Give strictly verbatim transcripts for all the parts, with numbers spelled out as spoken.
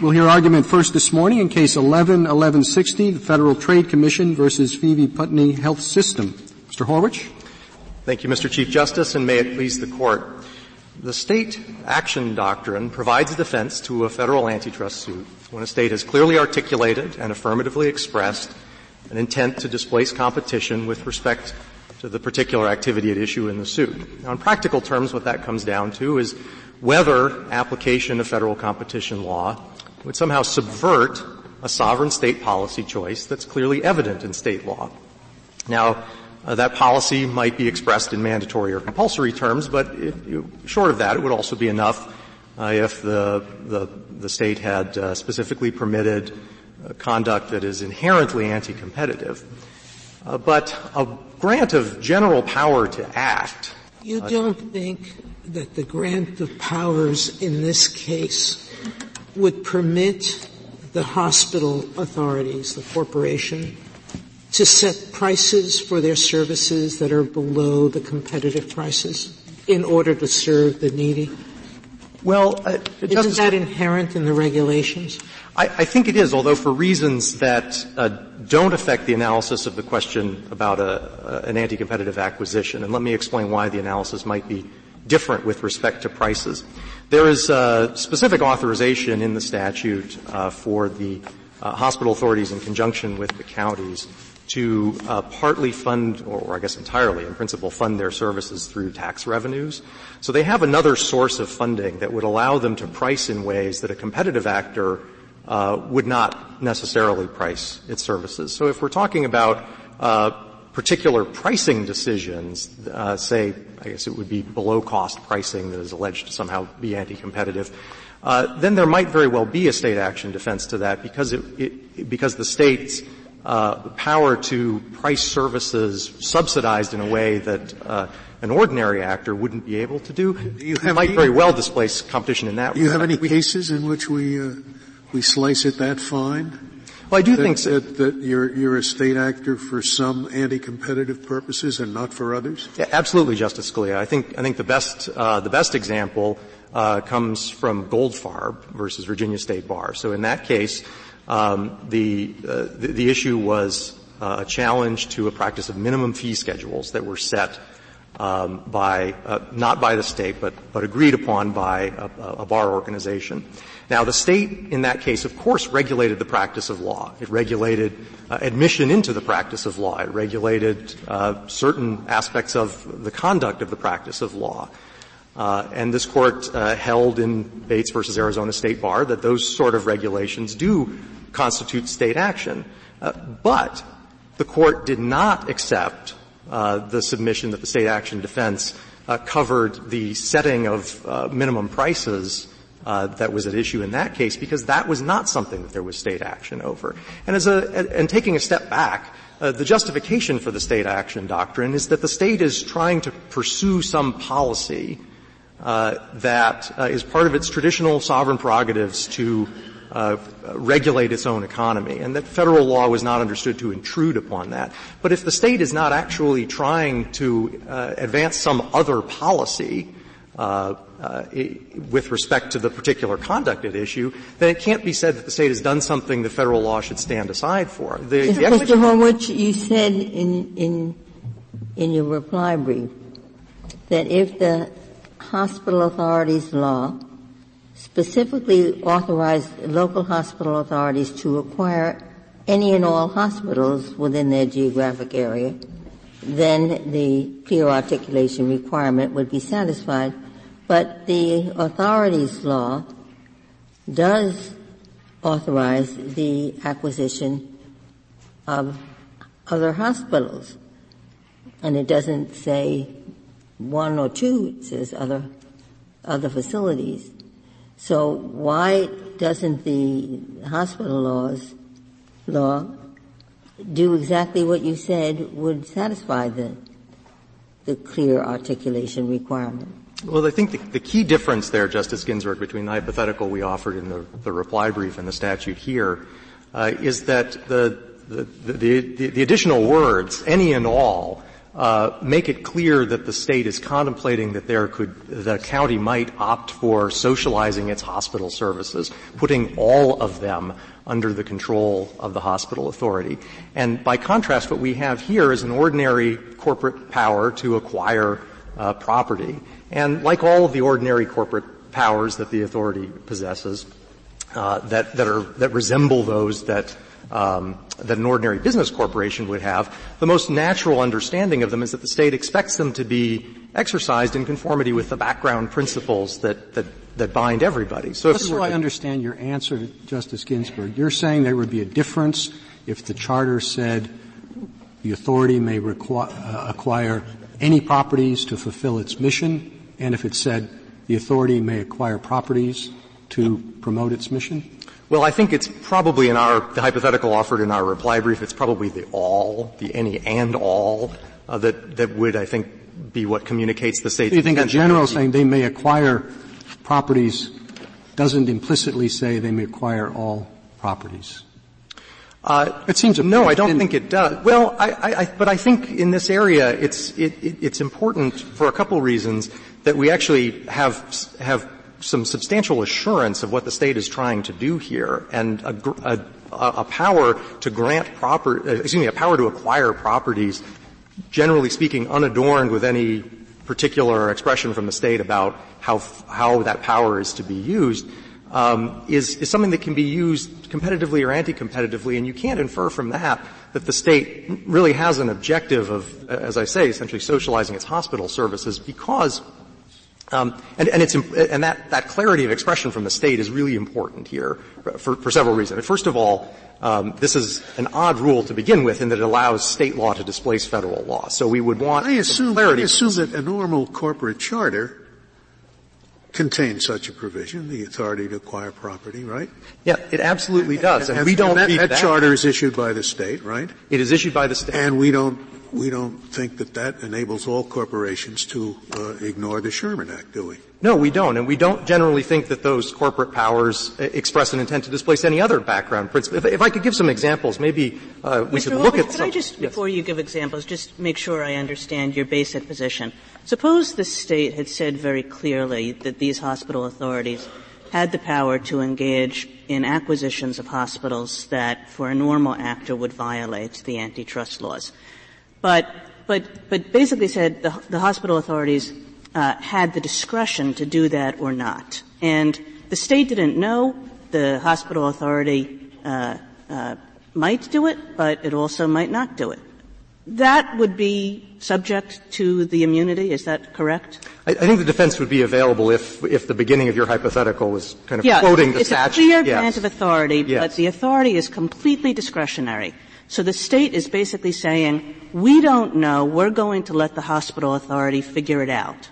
We'll hear argument first this morning in Case eleven eleven sixty, the Federal Trade Commission versus Phoebe Putney Health System. Mister Horwich. Thank you, Mister Chief Justice, and may it please the Court. The State Action Doctrine provides a defense to a federal antitrust suit when a state has clearly articulated and affirmatively expressed an intent to displace competition with respect to the particular activity at issue in the suit. Now, in practical terms, what that comes down to is whether application of federal competition law would somehow subvert a sovereign state policy choice that's clearly evident in state law. Now, uh, that policy might be expressed in mandatory or compulsory terms, but it, you, short of that, it would also be enough uh, if the, the the state had uh, specifically permitted uh, conduct that is inherently anti-competitive. Uh, but a grant of general power to act. You uh, don't think that the grant of powers in this case would permit the hospital authorities, the corporation, to set prices for their services that are below the competitive prices in order to serve the needy? Well, uh, isn't that inherent in the regulations? I, I think it is, although for reasons that uh, don't affect the analysis of the question about a, a, an anti-competitive acquisition. And let me explain why the analysis might be different with respect to prices. There is uh, specific authorization in the statute uh, for the uh, hospital authorities in conjunction with the counties to uh, partly fund, or, or I guess entirely in principle, fund their services through tax revenues. So they have another source of funding that would allow them to price in ways that a competitive actor uh, would not necessarily price its services. So if we're talking about uh particular pricing decisions, uh, say, I guess it would be below-cost pricing that is alleged to somehow be anti-competitive, uh, then there might very well be a state action defense to that because it, it because the state's uh, power to price services subsidized in a way that uh, an ordinary actor wouldn't be able to do, do you have might any, very well displace competition in that. Do you have any we, cases in which we uh, we slice it that fine? Well, I do that, think so. that, that you're, you're a state actor for some anti-competitive purposes and not for others? Yeah, absolutely, Justice Scalia. I think, I think the best, uh, the best example, uh, comes from Goldfarb versus Virginia State Bar. So in that case, um, the, uh, the, the issue was uh, a challenge to a practice of minimum fee schedules that were set, um, by, uh, not by the state, but, but agreed upon by a, a bar organization. Now, the state in that case, of course, regulated the practice of law. It regulated uh, admission into the practice of law. It regulated uh, certain aspects of the conduct of the practice of law. Uh, and this court uh, held in Bates versus Arizona State Bar that those sort of regulations do constitute state action. Uh, but the court did not accept uh, the submission that the state action defense uh, covered the setting of uh, minimum prices Uh, that was at issue in that case because that was not something that there was state action over. And as a, and taking a step back, uh, the justification for the state action doctrine is that the state is trying to pursue some policy, uh, that, uh, is part of its traditional sovereign prerogatives to, uh, regulate its own economy and that federal law was not understood to intrude upon that. But if the state is not actually trying to, uh, advance some other policy, Uh, uh, with respect to the particular conduct at issue, then it can't be said that the state has done something the federal law should stand aside for. The, the Mister Horwich, you said in, in, in your reply brief that if the hospital authorities law specifically authorized local hospital authorities to acquire any and all hospitals within their geographic area, then the clear articulation requirement would be satisfied. But the authorities law does authorize the acquisition of other hospitals. And it doesn't say one or two, it says other, other facilities. So why doesn't the hospital laws, law do exactly what you said would satisfy the, the clear articulation requirement? Well, I think the, the key difference there, Justice Ginsburg, between the hypothetical we offered in the, the reply brief and the statute here, uh, is that the the, the, the, the additional words, any and all, uh, make it clear that the state is contemplating that there could, the county might opt for socializing its hospital services, putting all of them under the control of the hospital authority. And by contrast, what we have here is an ordinary corporate power to acquire uh, property. And like all of the ordinary corporate powers that the authority possesses, uh, that, that are, that resemble those that Um, that an ordinary business corporation would have, the most natural understanding of them is that the state expects them to be exercised in conformity with the background principles that, that, that bind everybody. So if Just so I understand your answer to Justice Ginsburg, you're saying there would be a difference if the charter said the authority may requ- uh, acquire any properties to fulfill its mission, and if it said the authority may acquire properties to promote its mission? Well, I think it's probably in our, the hypothetical offered in our reply brief, it's probably the all, the any and all, uh, that, that would, I think, be what communicates the state's. Do you think a general saying they may acquire properties doesn't implicitly say they may acquire all properties? Uh, it seems no, I don't think it does. Well, I, I, I, but I think in this area it's, it, it, it's important for a couple reasons that we actually have, have some substantial assurance of what the state is trying to do here, and a, a, a power to grant proper, excuse me, a power to acquire properties, generally speaking, unadorned with any particular expression from the state about how how that power is to be used, um, is is something that can be used competitively or anti-competitively, and you can't infer from that that the state really has an objective of, as I say, essentially socializing its hospital services, because. Um, and, and it's and that, that clarity of expression from the state is really important here for, for several reasons. First of all, um, this is an odd rule to begin with in that it allows state law to displace federal law. So we would want I assume, clarity. I assume that a normal corporate charter contains such a provision, the authority to acquire property, right? Yeah, it absolutely does. And, and, and we don't and that, that, that charter is issued by the state, right? It is issued by the state. And we don't We don't think that that enables all corporations to uh, ignore the Sherman Act, do we? No, we don't. And we don't generally think that those corporate powers express an intent to displace any other background principle. If, if I could give some examples, maybe uh, we Mister could look Lopez, at some. Could I just, yes. Before you give examples, just make sure I understand your basic position. Suppose the state had said very clearly that these hospital authorities had the power to engage in acquisitions of hospitals that, for a normal actor, would violate the antitrust laws. But, but, but basically said the, the hospital authorities, uh, had the discretion to do that or not. And the state didn't know. The hospital authority, uh, uh, might do it, but it also might not do it. That would be subject to the immunity, is that correct? I, I think the defense would be available if, if the beginning of your hypothetical was kind of yeah, quoting the statute. Yeah, it's a clear grant yes. of authority, yes. But the authority is completely discretionary. So the state is basically saying, we don't know, we're going to let the hospital authority figure it out.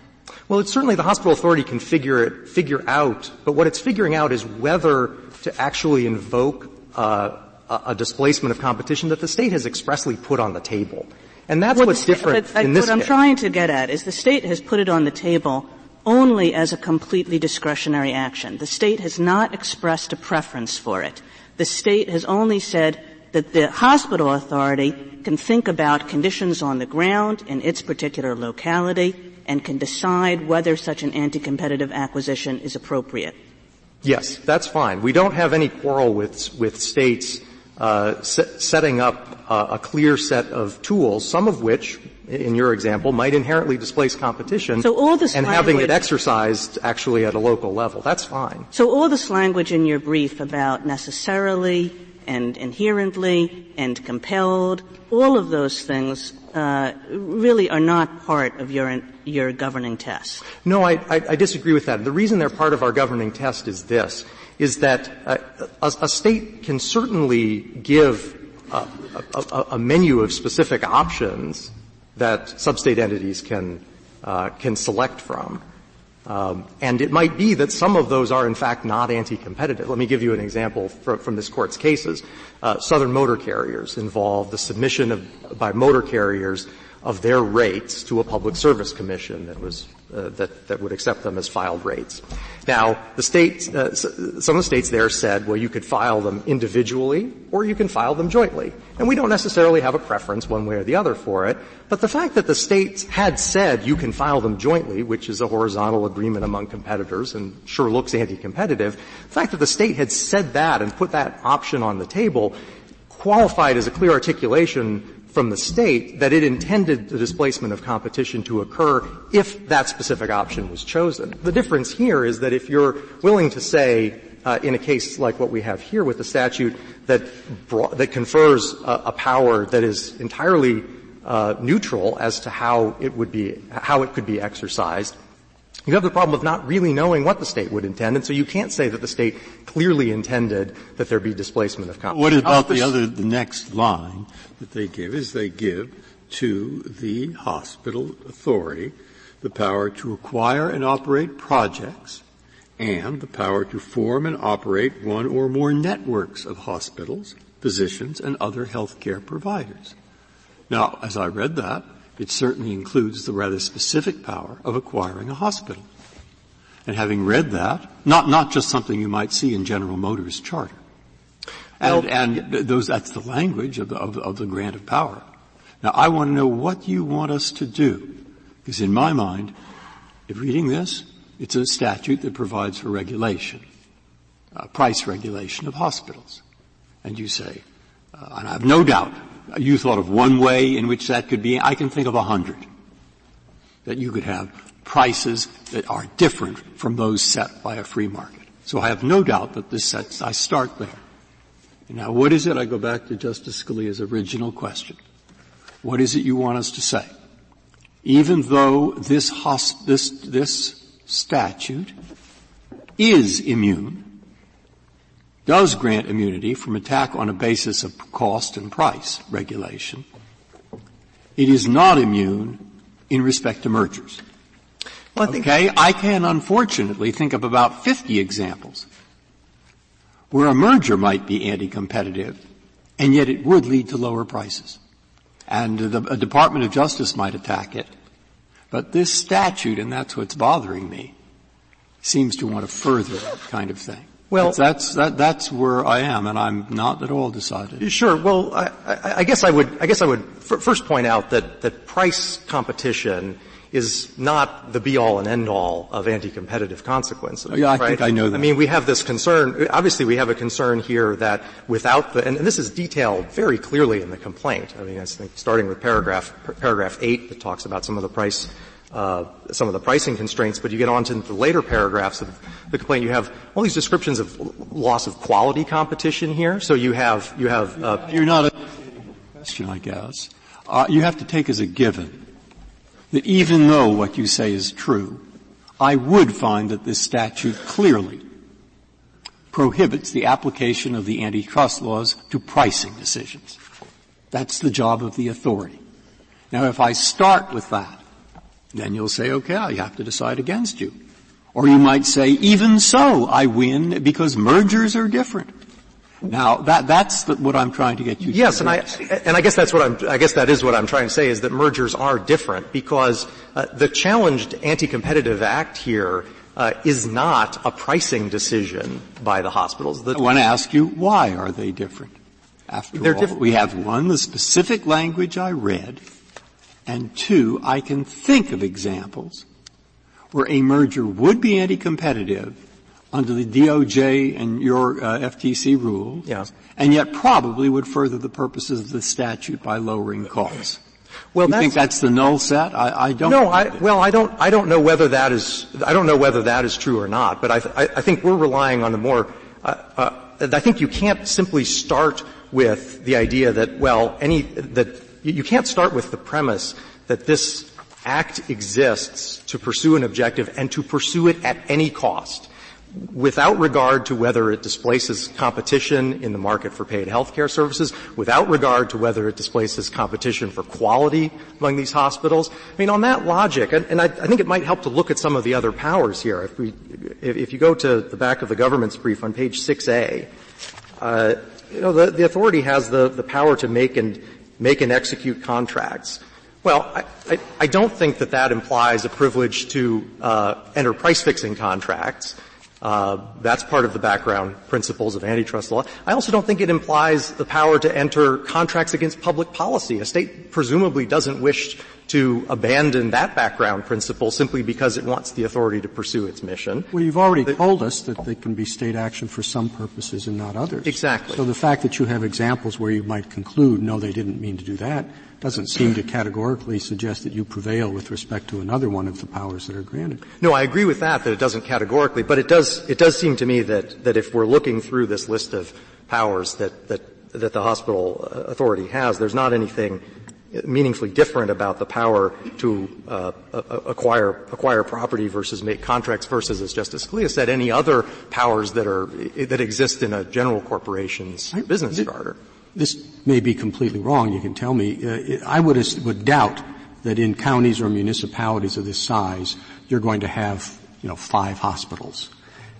Well, it's certainly the hospital authority can figure it, figure out, but what it's figuring out is whether to actually invoke, uh, a displacement of competition that the state has expressly put on the table. And that's well, what's sta- different but, uh, in this What I'm case. trying to get at is the state has put it on the table only as a completely discretionary action. The state has not expressed a preference for it. The state has only said that the hospital authority can think about conditions on the ground in its particular locality and can decide whether such an anti-competitive acquisition is appropriate. Yes, that's fine. We don't have any quarrel with, with states, uh, se- setting up uh, a clear set of tools, some of which, in your example, might inherently displace competition so all this and language, having it exercised actually at a local level. That's fine. So all this language in your brief about necessarily and inherently and compelled, all of those things uh really are not part of your your governing test. No, I, I, I disagree with that. The reason they're part of our governing test is this, is that uh, a, a state can certainly give a, a, a menu of specific options that substate entities can uh can select from. Um, and it might be that some of those are, in fact, not anti-competitive. Let me give you an example from, from this Court's cases. Uh, Southern Motor Carriers involved the submission of, by motor carriers of their rates to a public service commission that was uh, that, that would accept them as filed rates. Now, the states, uh, some of the states there said, well, you could file them individually or you can file them jointly. And we don't necessarily have a preference one way or the other for it, but the fact that the states had said you can file them jointly, which is a horizontal agreement among competitors and sure looks anti-competitive, the fact that the state had said that and put that option on the table qualified as a clear articulation from the state that it intended the displacement of competition to occur if that specific option was chosen. The difference here is that if you're willing to say, uh, in a case like what we have here with the statute that brought, that confers a, a power that is entirely uh, neutral as to how it would be, how it could be exercised, you have the problem of not really knowing what the state would intend, and so you can't say that the state clearly intended that there be displacement of competition. What about the other, the next line that they give is they give to the hospital authority the power to acquire and operate projects and the power to form and operate one or more networks of hospitals, physicians, and other health care providers. Now, as I read that, it certainly includes the rather specific power of acquiring a hospital. And having read that, not, not just something you might see in General Motors' charter. And, well, and those, that's the language of the, of, of the grant of power. Now, I want to know what you want us to do. Because in my mind, if reading this, it's a statute that provides for regulation, uh, price regulation of hospitals. And you say, uh, and I have no doubt you thought of one way in which that could be. I can think of a hundred. That you could have prices that are different from those set by a free market. So I have no doubt that this sets, I start there. And now what is it? I go back to Justice Scalia's original question. What is it you want us to say? Even though this hosp- this, this statute is immune, does grant immunity from attack on a basis of cost and price regulation, it is not immune in respect to mergers. Well, I think okay? I can unfortunately think of about fifty examples where a merger might be anti-competitive, and yet it would lead to lower prices. And the Department of Justice might attack it. But this statute, and that's what's bothering me, seems to want to further that kind of thing. Well, that's, that, that's where I am, and I'm not at all decided. Sure. Well, I, I guess I would, I guess I would f- first point out that, that price competition is not the be-all and end-all of anti-competitive consequences. Oh, yeah, I right? think I know that. I mean, we have this concern, obviously we have a concern here that without the, and, and this is detailed very clearly in the complaint. I mean, I think starting with paragraph, paragraph eight that talks about some of the price Uh, some of the pricing constraints, but you get on to the later paragraphs of the complaint. You have all these descriptions of loss of quality competition here. So you have, you have, uh, you're not a question, I guess. Uh, you have to take as a given that even though what you say is true, I would find that this statute clearly prohibits the application of the antitrust laws to pricing decisions. That's the job of the authority. Now, if I start with that, then you'll say, okay, I have to decide against you. Or you might say, even so, I win because mergers are different. Now, that, that's the, what I'm trying to get you yes, to. Yes, and I, and I guess that's what I'm, I guess that is what I'm trying to say is that mergers are different because, uh, the challenged anti-competitive act here, uh, is not a pricing decision by the hospitals. The, I want to ask you, why are they different? After all, diff- we have one, the specific language I read, and two, I can think of examples where a merger would be anti-competitive under the D O J and your uh, F T C rules, yeah. and yet probably would further the purposes of the statute by lowering costs. Well, you that's, think that's the null set? I, I don't. No, I, well, I don't. I don't know whether that is. I don't know whether that is true or not. But I, th- I think we're relying on the more. Uh, uh, I think you can't simply start with the idea that well, any that. You can't start with the premise that this act exists to pursue an objective and to pursue it at any cost without regard to whether it displaces competition in the market for paid health care services, without regard to whether it displaces competition for quality among these hospitals. I mean, on that logic, and, and I, I think it might help to look at some of the other powers here. If we, if, if you go to the back of the government's brief on page six A, uh, you know, the, the authority has the, the power to make and make and execute contracts. Well, I, I, I don't think that that implies a privilege to uh, enter price-fixing contracts. Uh, that's part of the background principles of antitrust law. I also don't think it implies the power to enter contracts against public policy. A state presumably doesn't wish to abandon that background principle simply because it wants the authority to pursue its mission. Well, you've already the, told us that there can be state action for some purposes and not others. Exactly. So the fact that you have examples where you might conclude, no, they didn't mean to do that, doesn't seem to categorically suggest that you prevail with respect to another one of the powers that are granted. No, I agree with that, that it doesn't categorically, but it does, it does seem to me that, that if we're looking through this list of powers that, that, that the hospital authority has, there's not anything meaningfully different about the power to, uh, acquire, acquire property versus make contracts versus, as Justice Scalia said, any other powers that are, that exist in a general corporation's I, business th- charter. This may be completely wrong. You can tell me. Uh, I would, would doubt that in counties or municipalities of this size, you're going to have, you know, five hospitals.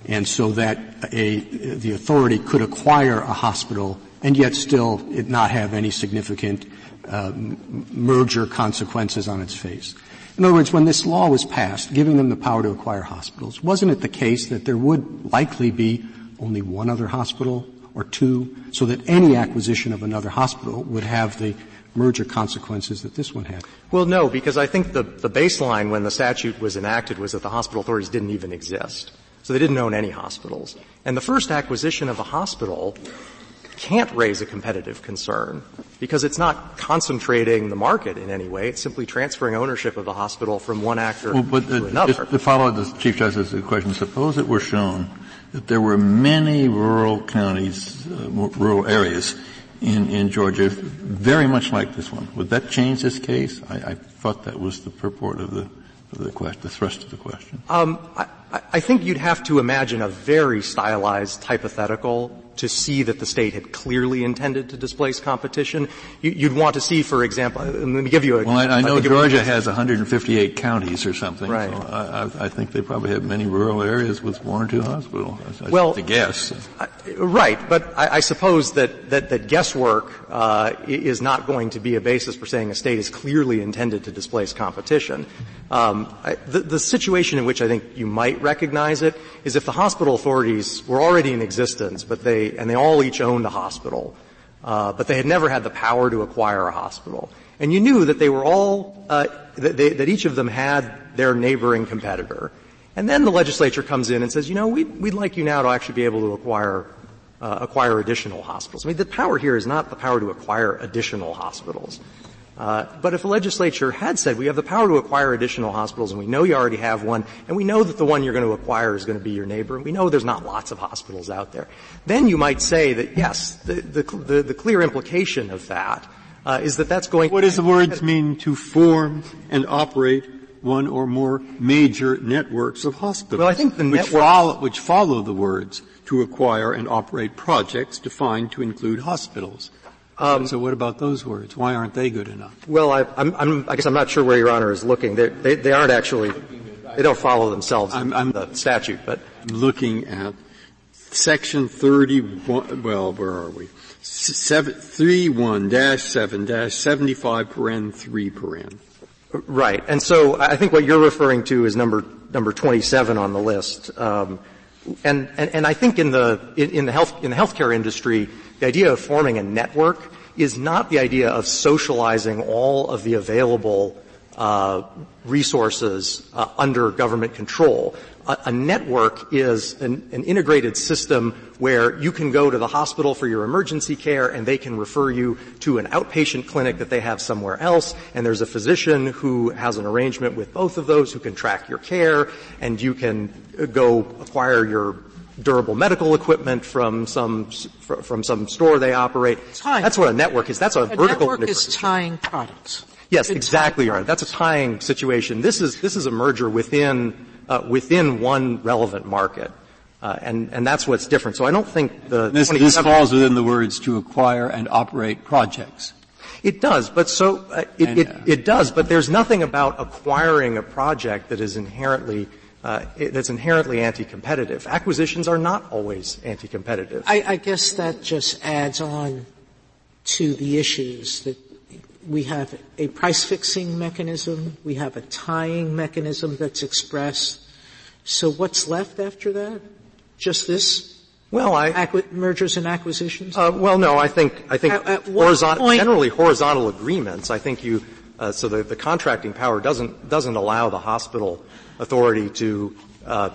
And so that a, the authority could acquire a hospital and yet still it not have any significant, uh, merger consequences on its face. In other words, when this law was passed, giving them the power to acquire hospitals, wasn't it the case that there would likely be only one other hospital or two, so that any acquisition of another hospital would have the merger consequences that this one had? Well, no, because I think the, the baseline when the statute was enacted was that the hospital authorities didn't even exist. So they didn't own any hospitals. And the first acquisition of a hospital can't raise a competitive concern because it's not concentrating the market in any way. It's simply transferring ownership of the hospital from one actor well, but to the, another. Just to follow the Chief Justice's question, suppose it were shown that there were many rural counties, uh, rural areas in, in Georgia very much like this one. Would that change this case? I, I thought that was the purport of the, of the question, the thrust of the question. Um, I, I think you'd have to imagine a very stylized hypothetical to see that the state had clearly intended to displace competition. You, you'd want to see, for example, let me give you a... Well, I, I know Georgia has one hundred fifty-eight counties or something. Right. So I, I think they probably have many rural areas with one or two hospitals, I, well, to guess. I, right, but I, I suppose that, that, that guesswork uh, is not going to be a basis for saying a state is clearly intended to displace competition. Um, I, the, the situation in which I think you might recognize it is if the hospital authorities were already in existence, but they and they all each owned a hospital, uh, but they had never had the power to acquire a hospital. And you knew that they were all, uh, that, they, that each of them had their neighboring competitor. And then the legislature comes in and says, you know, we'd, we'd like you now to actually be able to acquire, uh, acquire additional hospitals. I mean, the power here is not the power to acquire additional hospitals. Uh, but if the legislature had said, we have the power to acquire additional hospitals, and we know you already have one, and we know that the one you're going to acquire is going to be your neighbor, and we know there's not lots of hospitals out there, then you might say that, yes, the, the, the, the clear implication of that uh, is that that's going to... What does the words mean to form and operate one or more major networks of hospitals? Well, I think the network... Which follow, which follow the words to acquire and operate projects defined to include hospitals. Um, so what about those words? Why aren't they good enough? Well, I, I'm, I'm, I guess I'm not sure where Your Honor is looking. They, they, they aren't actually, they don't follow themselves I'm, I'm, in the statute. But I'm looking at Section thirty-one, well, where are we? thirty-one dash seven dash seventy-five paren three paren. Right. And so I think what you're referring to is number, number twenty-seven on the list. Um, and, and, and I think in the, in, in the health, in the healthcare industry, the idea of forming a network is not the idea of socializing all of the available uh resources uh, under government control. A, a network is an, an integrated system where you can go to the hospital for your emergency care and they can refer you to an outpatient clinic that they have somewhere else, and there's a physician who has an arrangement with both of those who can track your care, and you can go acquire your durable medical equipment from some from some store they operate. Tying. That's what a network is. That's a, a vertical network. A network is tying products. Yes, it's exactly right. That's a tying situation. This is this is a merger within uh, within one relevant market, uh, and and that's what's different. So I don't think the this, this falls within the words to acquire and operate projects. It does, but so uh, it, and, uh, it it does, but there's nothing about acquiring a project that is inherently. Uh, it, that's inherently anti-competitive. Acquisitions are not always anti-competitive. I, I guess that just adds on to the issues that we have a price-fixing mechanism. We have a tying mechanism that's expressed. So what's left after that? Just this? Well, I Acqui- mergers and acquisitions. Uh, well, no, I think I think at, at horizontal, generally horizontal agreements. I think you uh, so the, the contracting power doesn't doesn't allow the hospital authority to uh,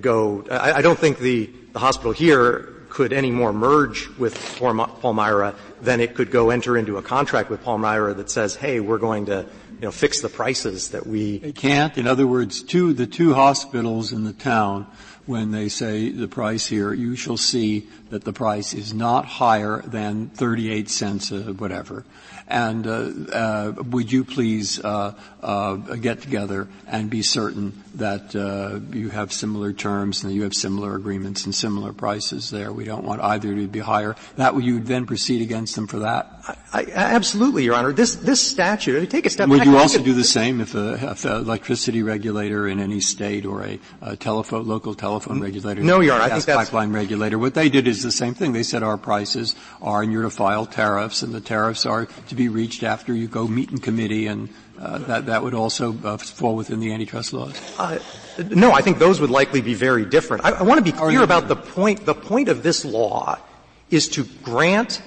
go. I, I don't think the, the hospital here could any more merge with Palmyra than it could go enter into a contract with Palmyra that says, "Hey, we're going to, you know, fix the prices that we." It can't. In other words, two the two hospitals in the town. When they say the price here, you shall see that the price is not higher than thirty-eight cents, uh, whatever. And uh, uh, would you please uh, uh, get together and be certain that uh, you have similar terms and that you have similar agreements and similar prices there? We don't want either to be higher. That you would then proceed against them for that. I, I, absolutely, Your Honor. This this statute. I mean, take a step. Would back, you also do the same if an electricity regulator in any state or a, a telephone local telephone Telephone regulator, no, Your Honor, I think that's pipeline regulator. What they did is the same thing. They said our prices are, and you're to file tariffs, and the tariffs are to be reached after you go meet in committee, and uh, that that would also uh, fall within the antitrust laws. Uh, no, I think those would likely be very different. I, I want to be clear about the point. The point of this law is to grant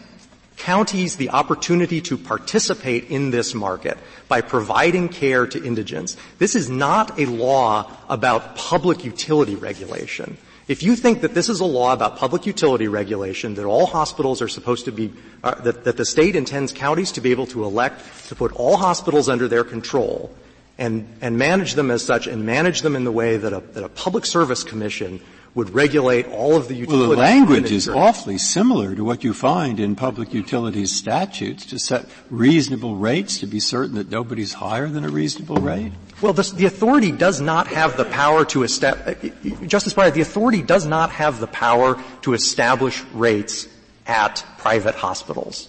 counties the opportunity to participate in this market by providing care to indigents. This is not a law about public utility regulation. If you think that this is a law about public utility regulation, that all hospitals are supposed to be, uh, that, that the state intends counties to be able to elect to put all hospitals under their control and, and manage them as such and manage them in the way that a, that a public service commission would regulate all of the utilities. Well, the language is awfully similar to what you find in public utilities statutes to set reasonable rates to be certain that nobody's higher than a reasonable rate. Well, the, the authority does not have the power to establish, Justice Breyer, the authority does not have the power to establish rates at private hospitals.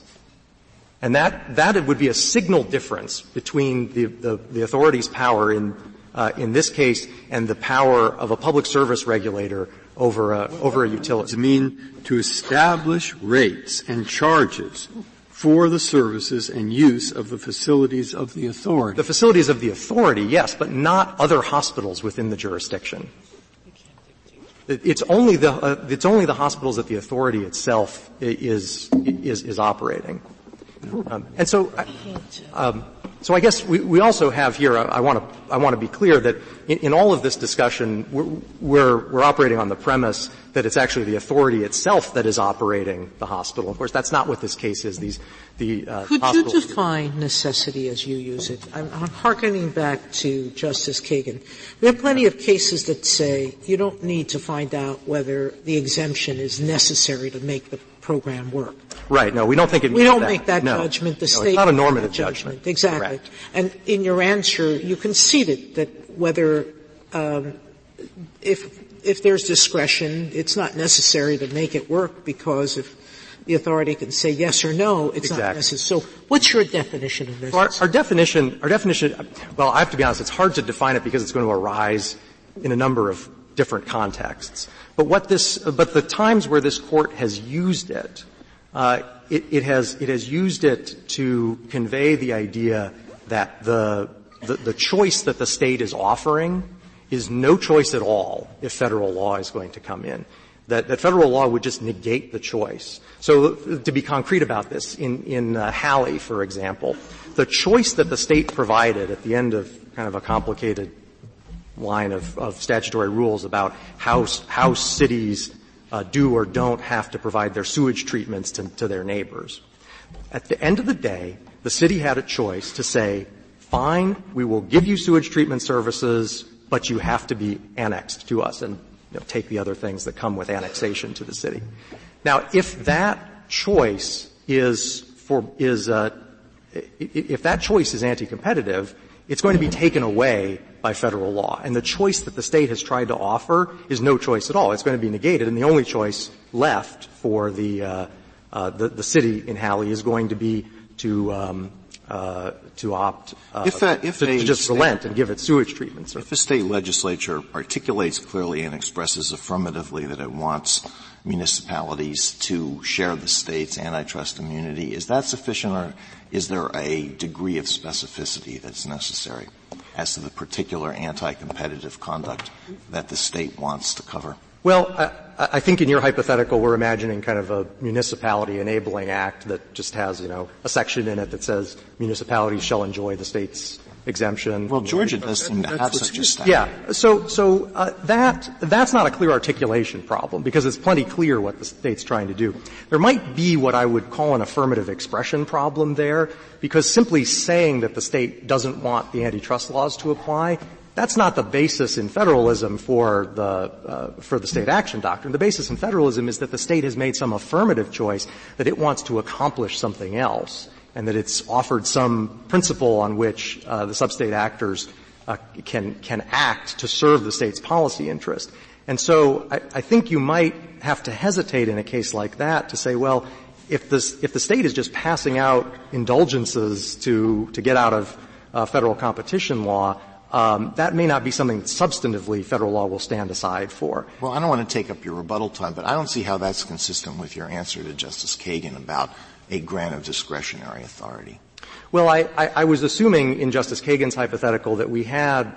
And that, that would be a signal difference between the, the, the authority's power in Uh, in this case, and the power of a public service regulator over a, over a utility. I mean, to establish rates and charges for the services and use of the facilities of the authority. The facilities of the authority, yes, but not other hospitals within the jurisdiction. It's only the, uh, it's only the hospitals that the authority itself is, is, is operating. Um, and so, um, So I guess we, we also have here. I, I want to I want to be clear that in, in all of this discussion, we're, we're we're operating on the premise that it's actually the authority itself that is operating the hospital. Of course, that's not what this case is. These the uh, could you define necessity as you use it? I'm, I'm hearkening back to Justice Kagan. There are plenty of cases that say you don't need to find out whether the exemption is necessary to make the program work. Right. No, we don't think it means that. We don't that. make that no. judgment. The no, state it's not a normative judgment. judgment. Exactly. Correct. And in your answer, you conceded that whether um, if if there's discretion, it's not necessary to make it work because if the authority can say yes or no, it's exactly. not necessary. So, what's your definition of necessary? Our, our definition, our definition. Well, I have to be honest. It's hard to define it because it's going to arise in a number of different contexts. But what this, but the times where this court has used it, uh, it, it has it has used it to convey the idea that the, the the choice that the state is offering is no choice at all if federal law is going to come in. That that federal law would just negate the choice. So to be concrete about this, in in uh, Hallie, for example, the choice that the state provided at the end of kind of a complicated line of, of statutory rules about how how cities uh, do or don't have to provide their sewage treatments to, to their neighbors. At the end of the day, the city had a choice to say, fine, we will give you sewage treatment services, but you have to be annexed to us and, you know, take the other things that come with annexation to the city. Now, if that choice is for is uh, if that choice is anti-competitive, it's going to be taken away by federal law. And the choice that the state has tried to offer is no choice at all. It's going to be negated, and the only choice left for the, uh, uh, the, the city in Hallie is going to be to, um, uh, to opt uh, if a, if to, to just state, relent and give it sewage treatment. If a state legislature articulates clearly and expresses affirmatively that it wants municipalities to share the state's antitrust immunity, is that sufficient, or is there a degree of specificity that's necessary as to the particular anti-competitive conduct that the state wants to cover? Well, I, I think in your hypothetical, we're imagining kind of a municipality enabling act that just has, you know, a section in it that says municipalities shall enjoy the state's exemption. Well, Georgia does seem to have such a statute. Yeah. So, so, uh, that, that's not a clear articulation problem, because it's plenty clear what the state's trying to do. There might be what I would call an affirmative expression problem there, because simply saying that the state doesn't want the antitrust laws to apply, that's not the basis in federalism for the, uh, for the state action doctrine. The basis in federalism is that the state has made some affirmative choice that it wants to accomplish something else, and that it's offered some principle on which uh, the sub-state actors uh, can can act to serve the state's policy interest. And so I, I think you might have to hesitate in a case like that to say, well, if this if the state is just passing out indulgences to to get out of uh, federal competition law, um, that may not be something that substantively federal law will stand aside for. Well, I don't want to take up your rebuttal time, but I don't see how that's consistent with your answer to Justice Kagan about a grant of discretionary authority. Well, I, I, I was assuming in Justice Kagan's hypothetical that we had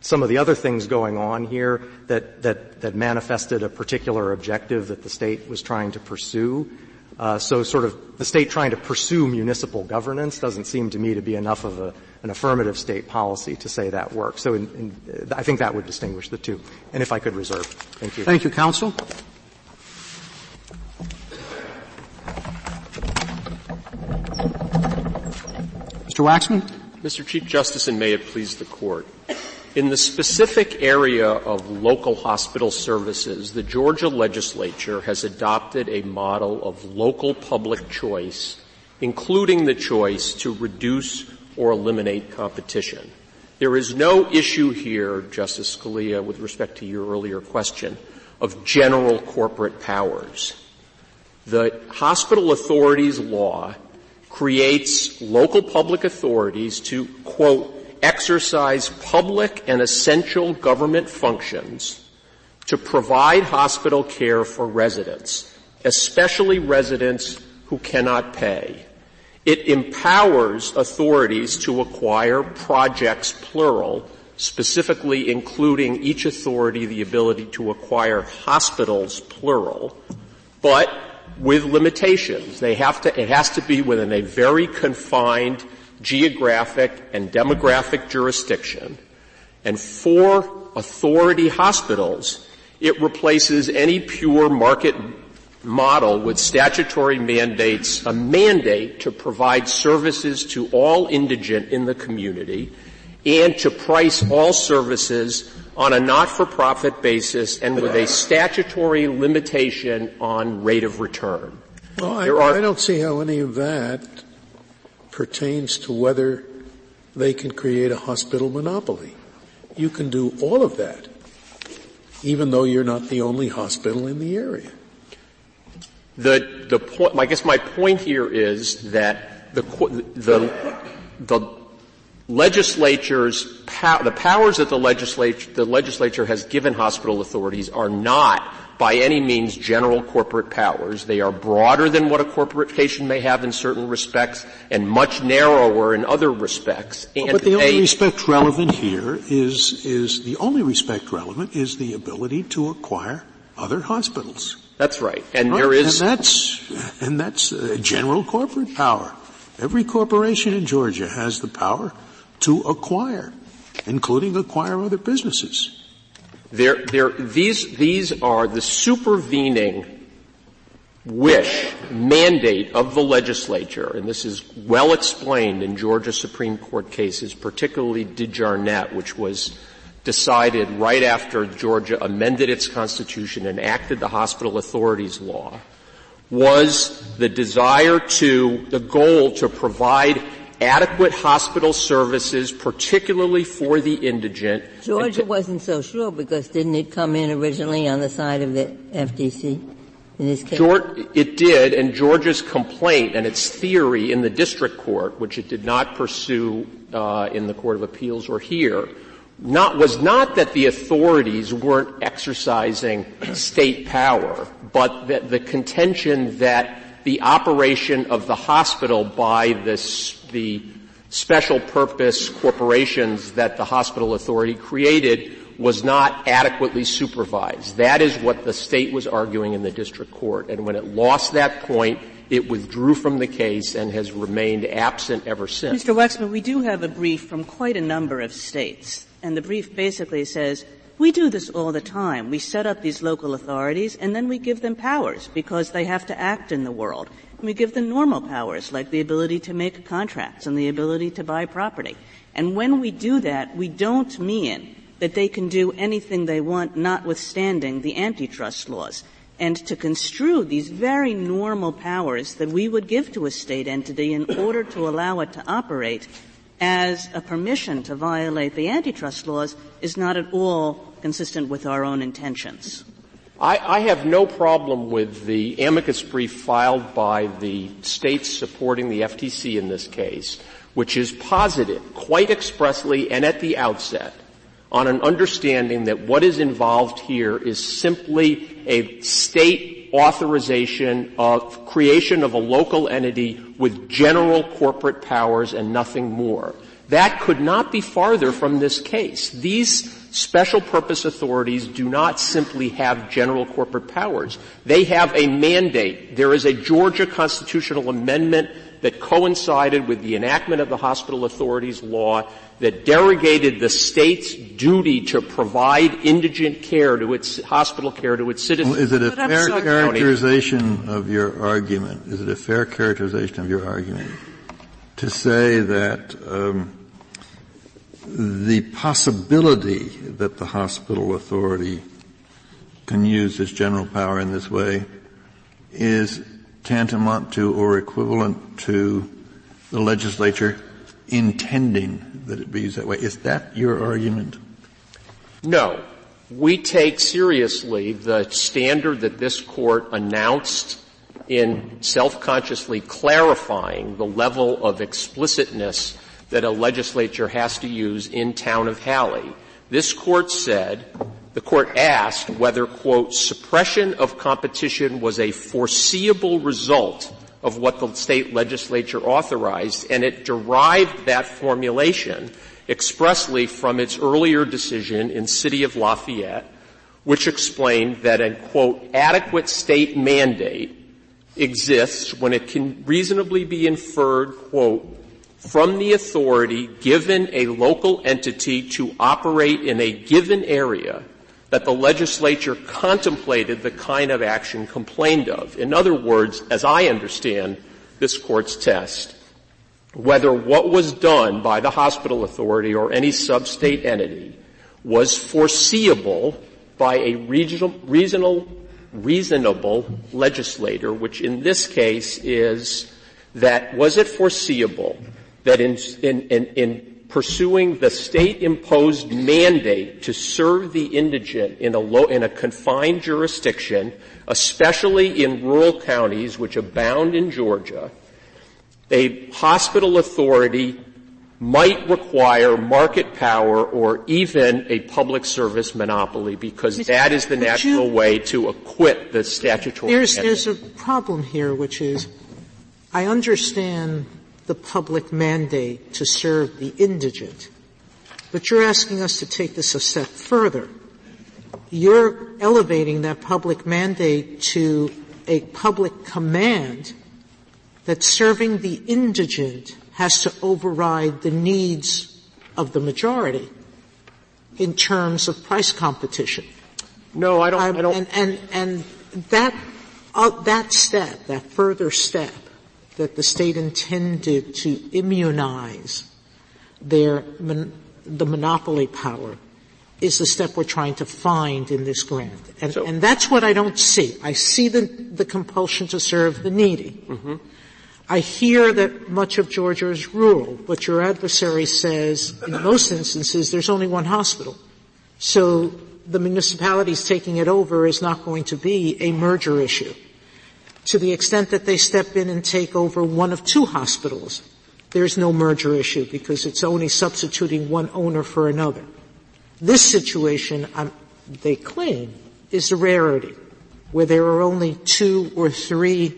some of the other things going on here that that, that manifested a particular objective that the state was trying to pursue. Uh, so, sort of the state trying to pursue municipal governance doesn't seem to me to be enough of a, an affirmative state policy to say that works. So, in, in, I think that would distinguish the two. And if I could reserve, thank you. Thank you, counsel. Mister Waxman? Mister Chief Justice, and may it please the Court, in the specific area of local hospital services, the Georgia legislature has adopted a model of local public choice, including the choice to reduce or eliminate competition. There is no issue here, Justice Scalia, with respect to your earlier question, of general corporate powers. The hospital authorities law creates local public authorities to, quote, exercise public and essential government functions to provide hospital care for residents, especially residents who cannot pay. It empowers authorities to acquire projects, plural, specifically including each authority the ability to acquire hospitals, plural, but with limitations. They have to, it has to be within a very confined geographic and demographic jurisdiction. And for authority hospitals, it replaces any pure market model with statutory mandates, a mandate to provide services to all indigent in the community and to price all services on a not-for-profit basis and with a statutory limitation on rate of return. Well, I, are, I don't see how any of that pertains to whether they can create a hospital monopoly. You can do all of that, even though you're not the only hospital in the area. The, the point, I guess my point here is that the, the, the Legislature's pow- the powers that the legislature the legislature has given hospital authorities are not by any means general corporate powers. They are broader than what a corporation may have in certain respects and much narrower in other respects. And well, but the they- only respect relevant here is is the only respect relevant is the ability to acquire other hospitals. That's right. And right. there is and that's and that's uh, general corporate power. Every corporation in Georgia has the power to acquire, including acquire other businesses. There, there, these, these are the supervening wish, mandate of the legislature, and this is well explained in Georgia Supreme Court cases, particularly DeJarnette, which was decided right after Georgia amended its constitution and enacted the hospital authorities law, was the desire to, the goal to provide adequate hospital services, particularly for the indigent. Georgia wasn't so sure because didn't it come in originally on the side of the F D C? in this case? George, it did, and Georgia's complaint and its theory in the district court, which it did not pursue uh, in the Court of Appeals or here, not, was not that the authorities weren't exercising state power, but that the contention that the operation of the hospital by this, the special purpose corporations that the hospital authority created was not adequately supervised. That is what the state was arguing in the district court. And when it lost that point, it withdrew from the case and has remained absent ever since. Mister Waxman, we do have a brief from quite a number of states. And the brief basically says, we do this all the time. We set up these local authorities, and then we give them powers because they have to act in the world. And we give them normal powers, like the ability to make contracts and the ability to buy property. And when we do that, we don't mean that they can do anything they want, notwithstanding the antitrust laws. And to construe these very normal powers that we would give to a state entity in order to allow it to operate as a permission to violate the antitrust laws is not at all consistent with our own intentions. I, I have no problem with the amicus brief filed by the states supporting the F T C in this case, which is posited quite expressly and at the outset on an understanding that what is involved here is simply a state authorization of creation of a local entity with general corporate powers and nothing more. That could not be farther from this case. These special purpose authorities do not simply have general corporate powers. They have a mandate. There is a Georgia constitutional amendment that coincided with the enactment of the hospital authorities law that derogated the state's duty to provide indigent care to its hospital care to its citizens. Well, is it a but fair characterization County. of your argument? Is it a fair characterization of your argument to say that um, the possibility that the hospital authority can use its general power in this way is tantamount to or equivalent to the legislature intending that it be used that way? Is that your argument? No. We take seriously the standard that this Court announced in self-consciously clarifying the level of explicitness that a legislature has to use in Town of Hallie. This Court said, the Court asked whether, quote, suppression of competition was a foreseeable result of what the state legislature authorized, and it derived that formulation expressly from its earlier decision in City of Lafayette, which explained that a, quote, adequate state mandate exists when it can reasonably be inferred, quote, from the authority given a local entity to operate in a given area that the legislature contemplated the kind of action complained of. In other words, as I understand this Court's test, whether what was done by the hospital authority or any sub-state entity was foreseeable by a regional, reasonable, reasonable legislator, which in this case is that was it foreseeable that in, in, in, in pursuing the state-imposed mandate to serve the indigent in a low, in a confined jurisdiction, especially in rural counties which abound in Georgia, a hospital authority might require market power or even a public service monopoly, because Mister that is the natural you, way to acquit the statutory there's, there's a problem here, which is I understand the public mandate to serve the indigent. But you're asking us to take this a step further. You're elevating that public mandate to a public command that serving the indigent has to override the needs of the majority in terms of price competition. No, I don't. Um, I don't. And, and, and that, uh, that step, that further step, that the state intended to immunize their mon- the monopoly power is the step we're trying to find in this grant. And, so, and that's what I don't see. I see the, the compulsion to serve the needy. Mm-hmm. I hear that much of Georgia is rural, but your adversary says in most instances there's only one hospital. So the municipalities taking it over is not going to be a merger issue. To the extent that they step in and take over one of two hospitals, there's no merger issue because it's only substituting one owner for another. This situation, um, they claim, is a rarity, where there are only two or three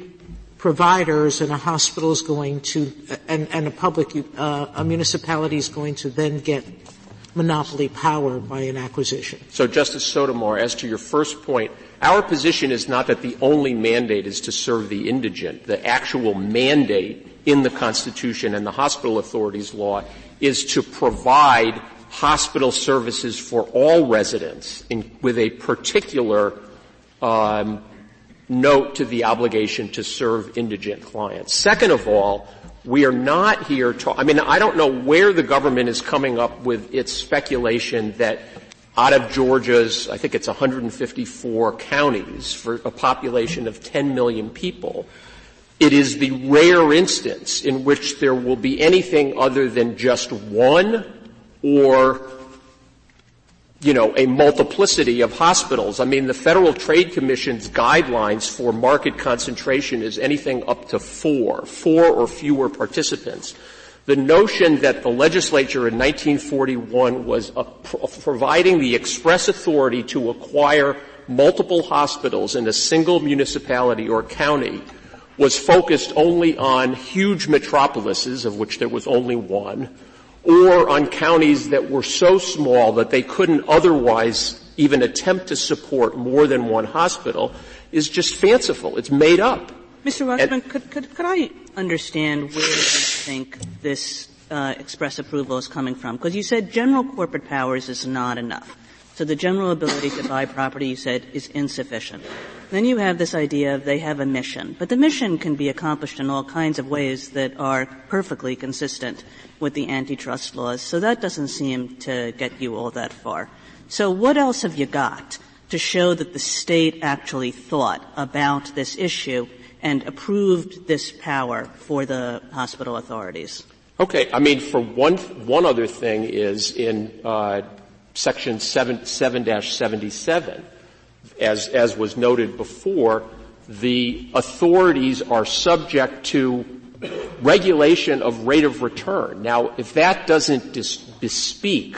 providers and a hospital is going to, and, and a public, uh, a municipality is going to then get monopoly power by an acquisition. So, Justice Sotomayor, as to your first point, our position is not that the only mandate is to serve the indigent. The actual mandate in the Constitution and the hospital authorities law is to provide hospital services for all residents in, with a particular um, note to the obligation to serve indigent clients. Second of all, we are not here to, I mean, I don't know where the government is coming up with its speculation that out of Georgia's, I think it's one hundred fifty-four counties for a population of ten million people, it is the rare instance in which there will be anything other than just one or, you know, a multiplicity of hospitals. I mean, the Federal Trade Commission's guidelines for market concentration is anything up to four, four or fewer participants. The notion that the legislature in nineteen forty-one was a, providing the express authority to acquire multiple hospitals in a single municipality or county was focused only on huge metropolises, of which there was only one, or on counties that were so small that they couldn't otherwise even attempt to support more than one hospital, is just fanciful. It's made up. Mister Waxman, could, could, could I understand where you think this uh, express approval is coming from? Because you said general corporate powers is not enough. So the general ability to buy property, you said, is insufficient. Then you have this idea of they have a mission. But the mission can be accomplished in all kinds of ways that are perfectly consistent with the antitrust laws. So that doesn't seem to get you all that far. So what else have you got to show that the state actually thought about this issue and approved this power for the hospital authorities? Okay. I mean, for one, one other thing is in, uh, Section seven dash seventy-seven, as, as was noted before, the authorities are subject to regulation of rate of return. Now, if that doesn't dis- bespeak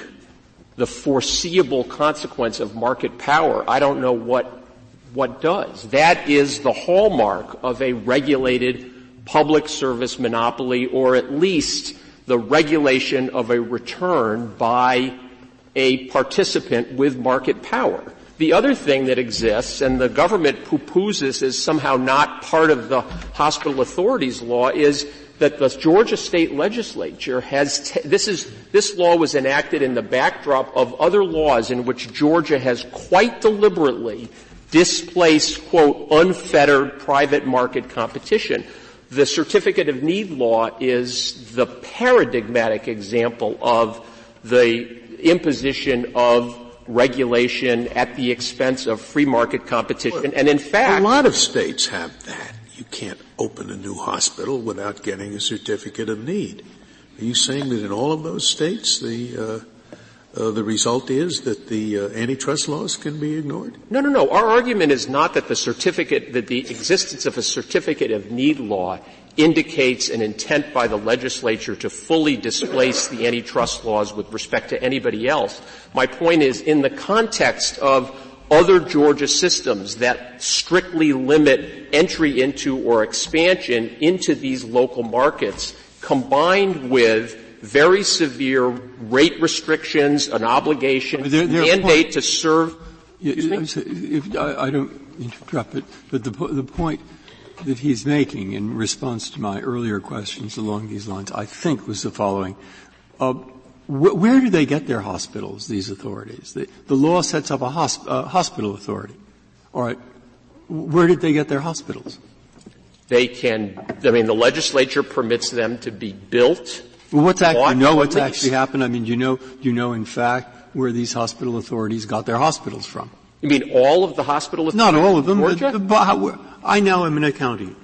the foreseeable consequence of market power, I don't know what, what does. That is the hallmark of a regulated public service monopoly, or at least the regulation of a return by a participant with market power. The other thing that exists, and the government poo-poos this as somehow not part of the hospital authorities law, is that the Georgia state legislature has, t- this is, this law was enacted in the backdrop of other laws in which Georgia has quite deliberately displaced, quote, unfettered private market competition. The certificate of need law is the paradigmatic example of the imposition of regulation at the expense of free market competition. Well, and in fact, a lot of states have that. You can't open a new hospital without getting a certificate of need. Are you saying that in all of those states, the uh, uh, the result is that the uh, antitrust laws can be ignored? No, no, no. Our argument is not that the certificate, that the existence of a certificate of need law indicates an intent by the legislature to fully displace the antitrust laws with respect to anybody else. My point is, in the context of other Georgia systems that strictly limit entry into or expansion into these local markets, combined with very severe rate restrictions, an obligation, there, there mandate point, to serve. Yeah, if I, I don't interrupt it, but the, the point that he's making in response to my earlier questions along these lines, I think, was the following. Uh, wh- where do they get their hospitals, these authorities? The, the law sets up a hosp- uh, hospital authority. All right. Where did they get their hospitals? They can, I mean, the legislature permits them to be built. Well, what's actually, you know what's actually happened? I mean, you know, you know, in fact, where these hospital authorities got their hospitals from. You mean all of the hospital authorities? Not all of them. Georgia? The, the, how, I now am in a county,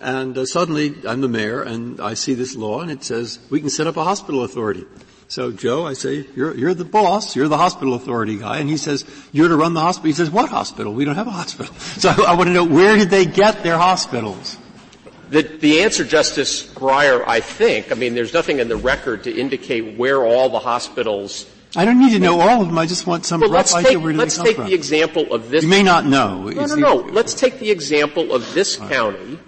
and uh, suddenly I'm the mayor, and I see this law, and it says we can set up a hospital authority. So, Joe, I say, you're, you're the boss, you're the hospital authority guy, and he says, you're to run the hospital. He says, what hospital? We don't have a hospital. So I, I want to know, where did they get their hospitals? The, the answer, Justice Breyer, I think, I mean, there's nothing in the record to indicate where all the hospitals. I don't need to know all of them. I just want some well, rough idea where they come from. Let's take the example of this. You may not know. No, no, no. Let's take the example of this county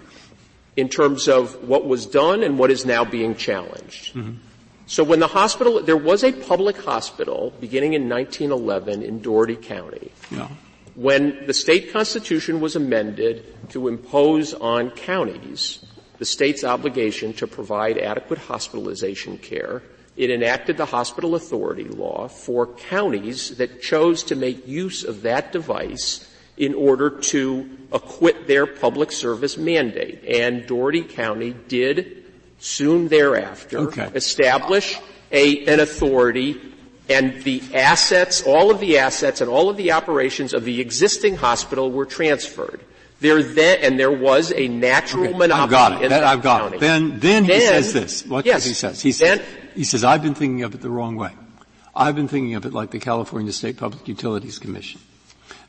in terms of what was done and what is now being challenged. Mm-hmm. So when the hospital, there was a public hospital beginning in nineteen eleven in Doherty County. Yeah. When the state constitution was amended to impose on counties the state's obligation to provide adequate hospitalization care, it enacted the hospital authority law for counties that chose to make use of that device in order to acquit their public service mandate. And Doherty County did soon thereafter okay. establish a, an authority, and the assets, all of the assets and all of the operations of the existing hospital were transferred. There then, and there was a natural okay. monopoly. I've got it. That, I've got county. it. Then, then, then he says this. Watch yes, what he says. He says, then, he says, I've been thinking of it the wrong way. I've been thinking of it like the California State Public Utilities Commission.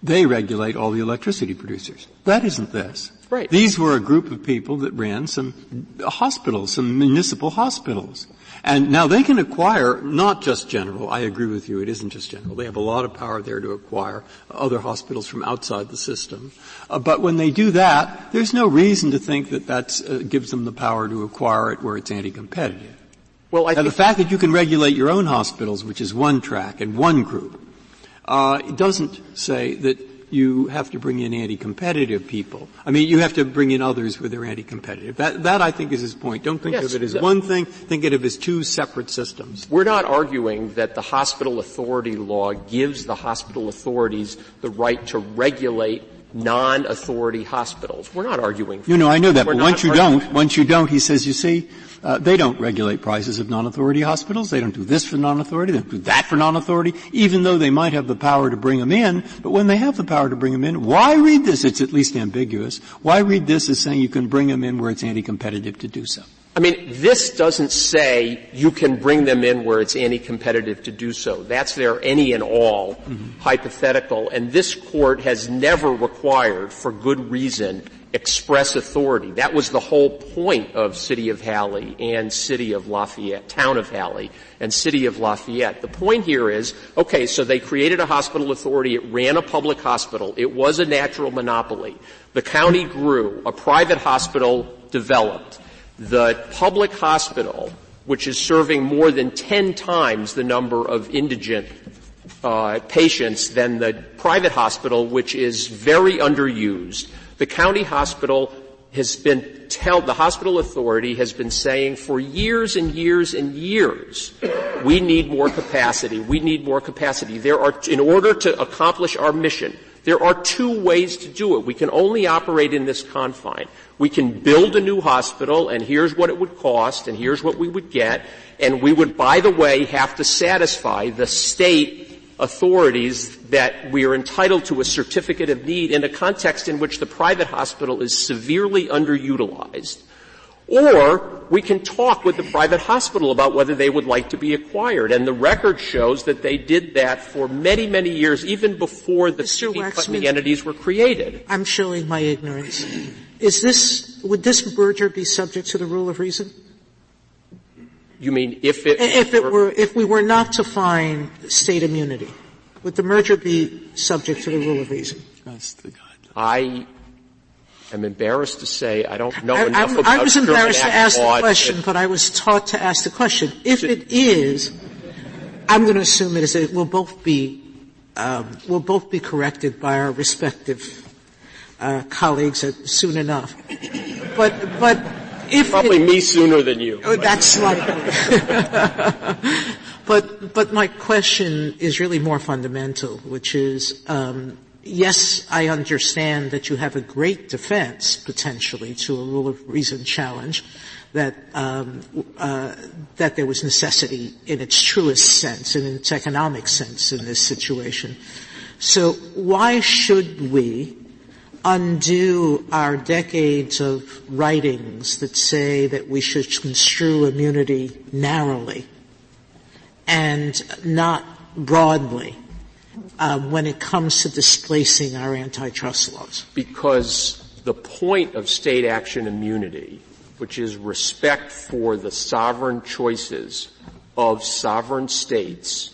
They regulate all the electricity producers. That isn't this. Right. These were a group of people that ran some hospitals, some municipal hospitals. And now they can acquire not just general. I agree with you, it isn't just general. They have a lot of power there to acquire other hospitals from outside the system. Uh, but when they do that, there's no reason to think that that uh, gives them the power to acquire it where it's anti-competitive. Well, I now, think the fact that you can regulate your own hospitals, which is one track and one group, uh, it doesn't say that you have to bring in anti-competitive people. I mean, you have to bring in others where they're anti-competitive. That, that I think, is his point. Don't think yes, of it as one thing. Think of it as two separate systems. We're not arguing that the hospital authority law gives the hospital authorities the right to regulate non-authority hospitals. We're not arguing for that. You know, I know that, but once you don't, once you don't, he says, you see, uh, they don't regulate prices of non-authority hospitals. They don't do this for non-authority. They don't do that for non-authority, even though they might have the power to bring them in. But when they have the power to bring them in, why read this? It's at least ambiguous. Why read this as saying you can bring them in where it's anti-competitive to do so? I mean, this doesn't say you can bring them in where it's anti-competitive to do so. That's their any and all mm-hmm. hypothetical, and this Court has never required, for good reason, express authority. That was the whole point of City of Hallie and City of Lafayette, Town of Hallie and City of Lafayette. The point here is, okay, so they created a hospital authority. It ran a public hospital. It was a natural monopoly. The county grew. A private hospital developed. The public hospital, which is serving more than ten times the number of indigent uh, patients than the private hospital, which is very underused. The county hospital has been tell the hospital authority has been saying for years and years and years, we need more capacity. We need more capacity. There are, in order to accomplish our mission, there are two ways to do it. We can only operate in this confine. We can build a new hospital, and here's what it would cost, and here's what we would get, and we would, by the way, have to satisfy the state authorities that we are entitled to a certificate of need in a context in which the private hospital is severely underutilized. Or we can talk with the private hospital about whether they would like to be acquired. And the record shows that they did that for many, many years, even before the Phoebe Putney entities were created. I'm showing my ignorance. Is this, would this merger be subject to the rule of reason? You mean if it, if it were, were, if we were not to find state immunity, would the merger be subject to the rule of reason? That's the guideline. I, I'm embarrassed to say I don't know I, enough I'm, about I was embarrassed to ask the question, but I was taught to ask the question. If it is, I'm going to assume it is. It will both be um, will both be corrected by our respective uh, colleagues soon enough. But but if probably it, me sooner than you. Oh, that's likely. But but my question is really more fundamental, which is. Um, Yes, I understand that you have a great defense, potentially, to a rule of reason challenge, that um, uh, that there was necessity in its truest sense and in its economic sense in this situation. So why should we undo our decades of writings that say that we should construe immunity narrowly and not broadly uh, when it comes to displacing our antitrust laws? Because the point of state action immunity, which is respect for the sovereign choices of sovereign states,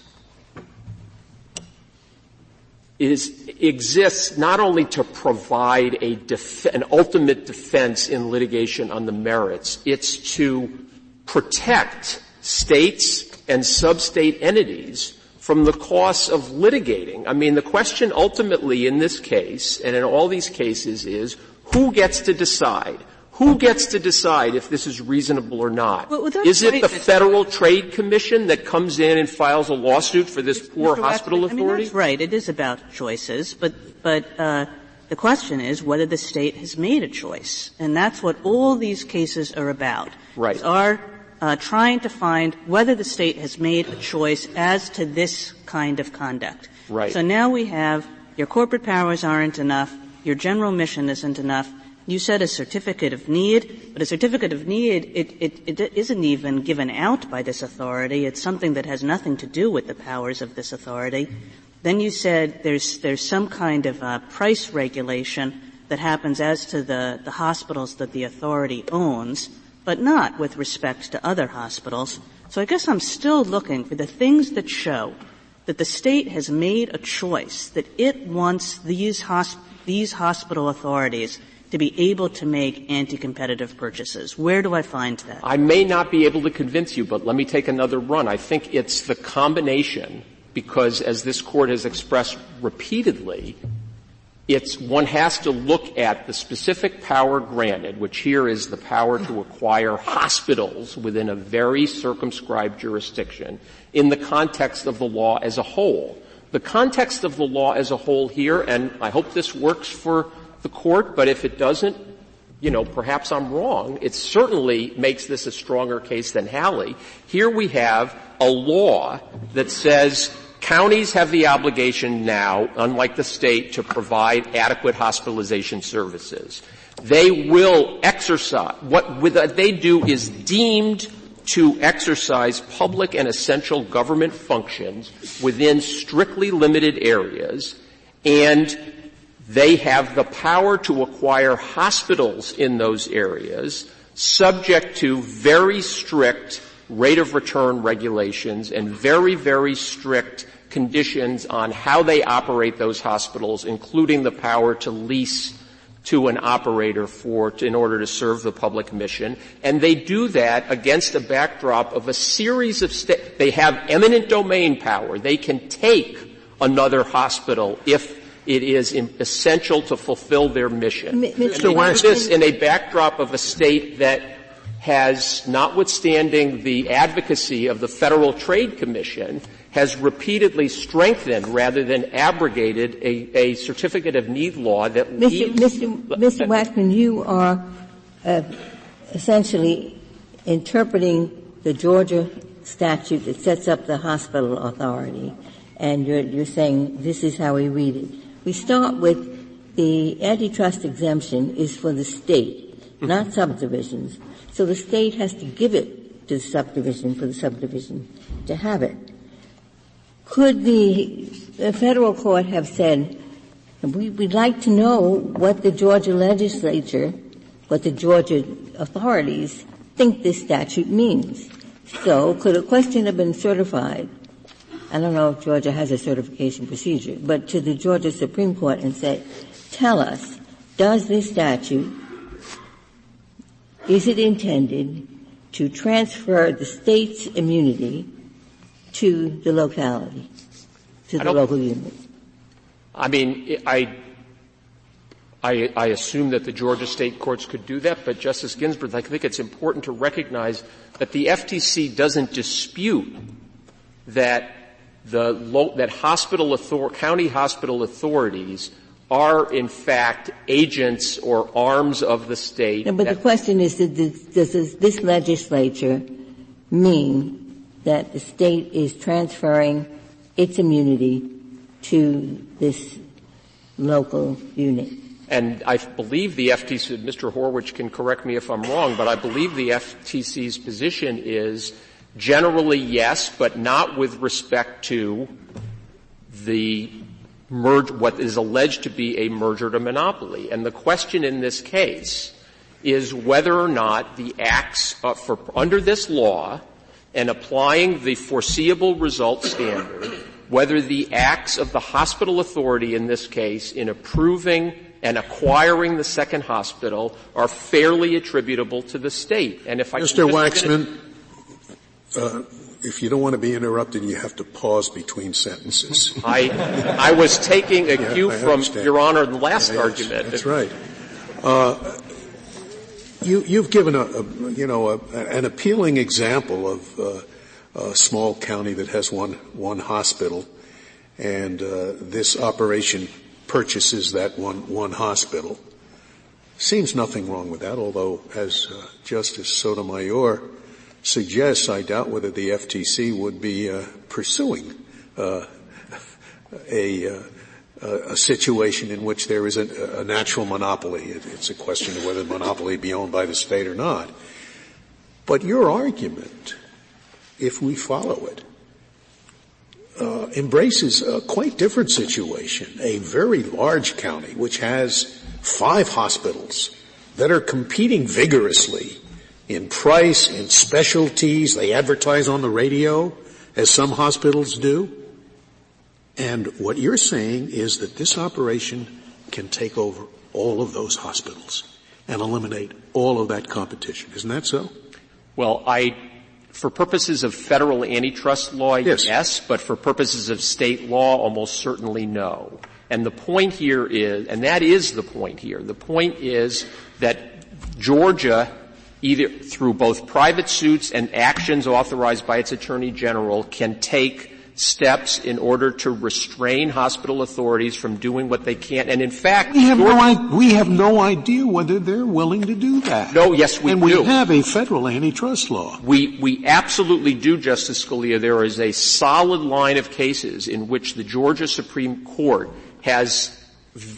is, exists not only to provide a def- an ultimate defense in litigation on the merits, it's to protect states and sub-state entities from the costs of litigating. I mean, the question ultimately in this case and in all these cases is who gets to decide? Who gets to decide if this is reasonable or not? Well, is it the Federal Trade Commission that comes in and files a lawsuit for this poor hospital authority? I mean, that's right. It is about choices, but but uh the question is whether the state has made a choice, and that's what all these cases are about. Right. Are uh trying to find whether the state has made a choice as to this kind of conduct. Right. So now we have your corporate powers aren't enough, your general mission isn't enough. You said a certificate of need, but a certificate of need, it, it, it isn't even given out by this authority. It's something that has nothing to do with the powers of this authority. Then you said there's, there's some kind of uh, price regulation that happens as to the, the hospitals that the authority owns, but not with respect to other hospitals. So I guess I'm still looking for the things that show that the state has made a choice, that it wants these, hosp- these hospital authorities to be able to make anti-competitive purchases. Where do I find that? I may not be able to convince you, but let me take another run. I think it's the combination, because as this Court has expressed repeatedly, it's one has to look at the specific power granted, which here is the power to acquire hospitals within a very circumscribed jurisdiction, in the context of the law as a whole. The context of the law as a whole here, and I hope this works for the Court, but if it doesn't, you know, perhaps I'm wrong. It certainly makes this a stronger case than Hallie. Here we have a law that says counties have the obligation now, unlike the state, to provide adequate hospitalization services. They will exercise, what with, uh, they do is deemed to exercise public and essential government functions within strictly limited areas, and they have the power to acquire hospitals in those areas subject to very strict rate of return regulations and very, very strict conditions on how they operate those hospitals, including the power to lease to an operator for, in order to serve the public mission. And they do that against a backdrop of a series of sta- they have eminent domain power. They can take another hospital if it is essential to fulfill their mission. M- Mister And they do this in a backdrop of a state that has, notwithstanding the advocacy of the Federal Trade Commission, has repeatedly strengthened rather than abrogated a, a certificate of need law that Mister Leaves, Mister Mister Uh, Mister Waxman, you are uh, essentially interpreting the Georgia statute that sets up the hospital authority, and you're, you're saying this is how we read it. We start with the antitrust exemption is for the state, not subdivisions. So the state has to give it to the subdivision for the subdivision to have it. Could the, the federal court have said, we, we'd like to know what the Georgia legislature, what the Georgia authorities think this statute means? So could a question have been certified? I don't know if Georgia has a certification procedure, but to the Georgia Supreme Court and say, tell us, does this statute, is it intended to transfer the state's immunity to the locality, to the local unit? I mean, I, I, I assume that the Georgia state courts could do that, but Justice Ginsburg, I think it's important to recognize that the F T C doesn't dispute that The lo- that hospital author- county hospital authorities are in fact agents or arms of the state. No, but the question is, does this, does this legislature mean that the state is transferring its immunity to this local unit? And I believe the F T C, Mister Horwich can correct me if I'm wrong, but I believe the F T C's position is Generally, yes, but not with respect to the merger, what is alleged to be a merger to monopoly. And the question in this case is whether or not the acts uh, for, under this law and applying the foreseeable result standard, whether the acts of the hospital authority in this case in approving and acquiring the second hospital are fairly attributable to the state. And if I Mister Waxman, uh, if you don't want to be interrupted, you have to pause between sentences. I, I was taking a yeah, cue I from understand. Your Honor, the last yeah, argument. That's, that's right. Uh, You, you've given a, a you know, a, an appealing example of uh, a small county that has one one hospital, and uh, this operation purchases that one one hospital. Seems nothing wrong with that, although, as uh, Justice Sotomayor suggests, I doubt whether the F T C would be uh, pursuing uh, a. Uh, a situation in which there is a, a natural monopoly. It, it's a question of whether the monopoly be owned by the state or not. But your argument, if we follow it, uh, embraces a quite different situation, a very large county which has five hospitals that are competing vigorously in price, in specialties. They advertise on the radio, as some hospitals do. And what you're saying is that this operation can take over all of those hospitals and eliminate all of that competition. Isn't that so? Well, I, for purposes of federal antitrust law, yes, yes, but for purposes of state law, almost certainly no. And the point here is, and that is the point here, the point is that Georgia, either through both private suits and actions authorized by its Attorney General, can take steps in order to restrain hospital authorities from doing what they can. And in fact, we have, no, we have no idea whether they're willing to do that. No, yes, we and do. And we have a federal antitrust law. We, we absolutely do, Justice Scalia. There is a solid line of cases in which the Georgia Supreme Court has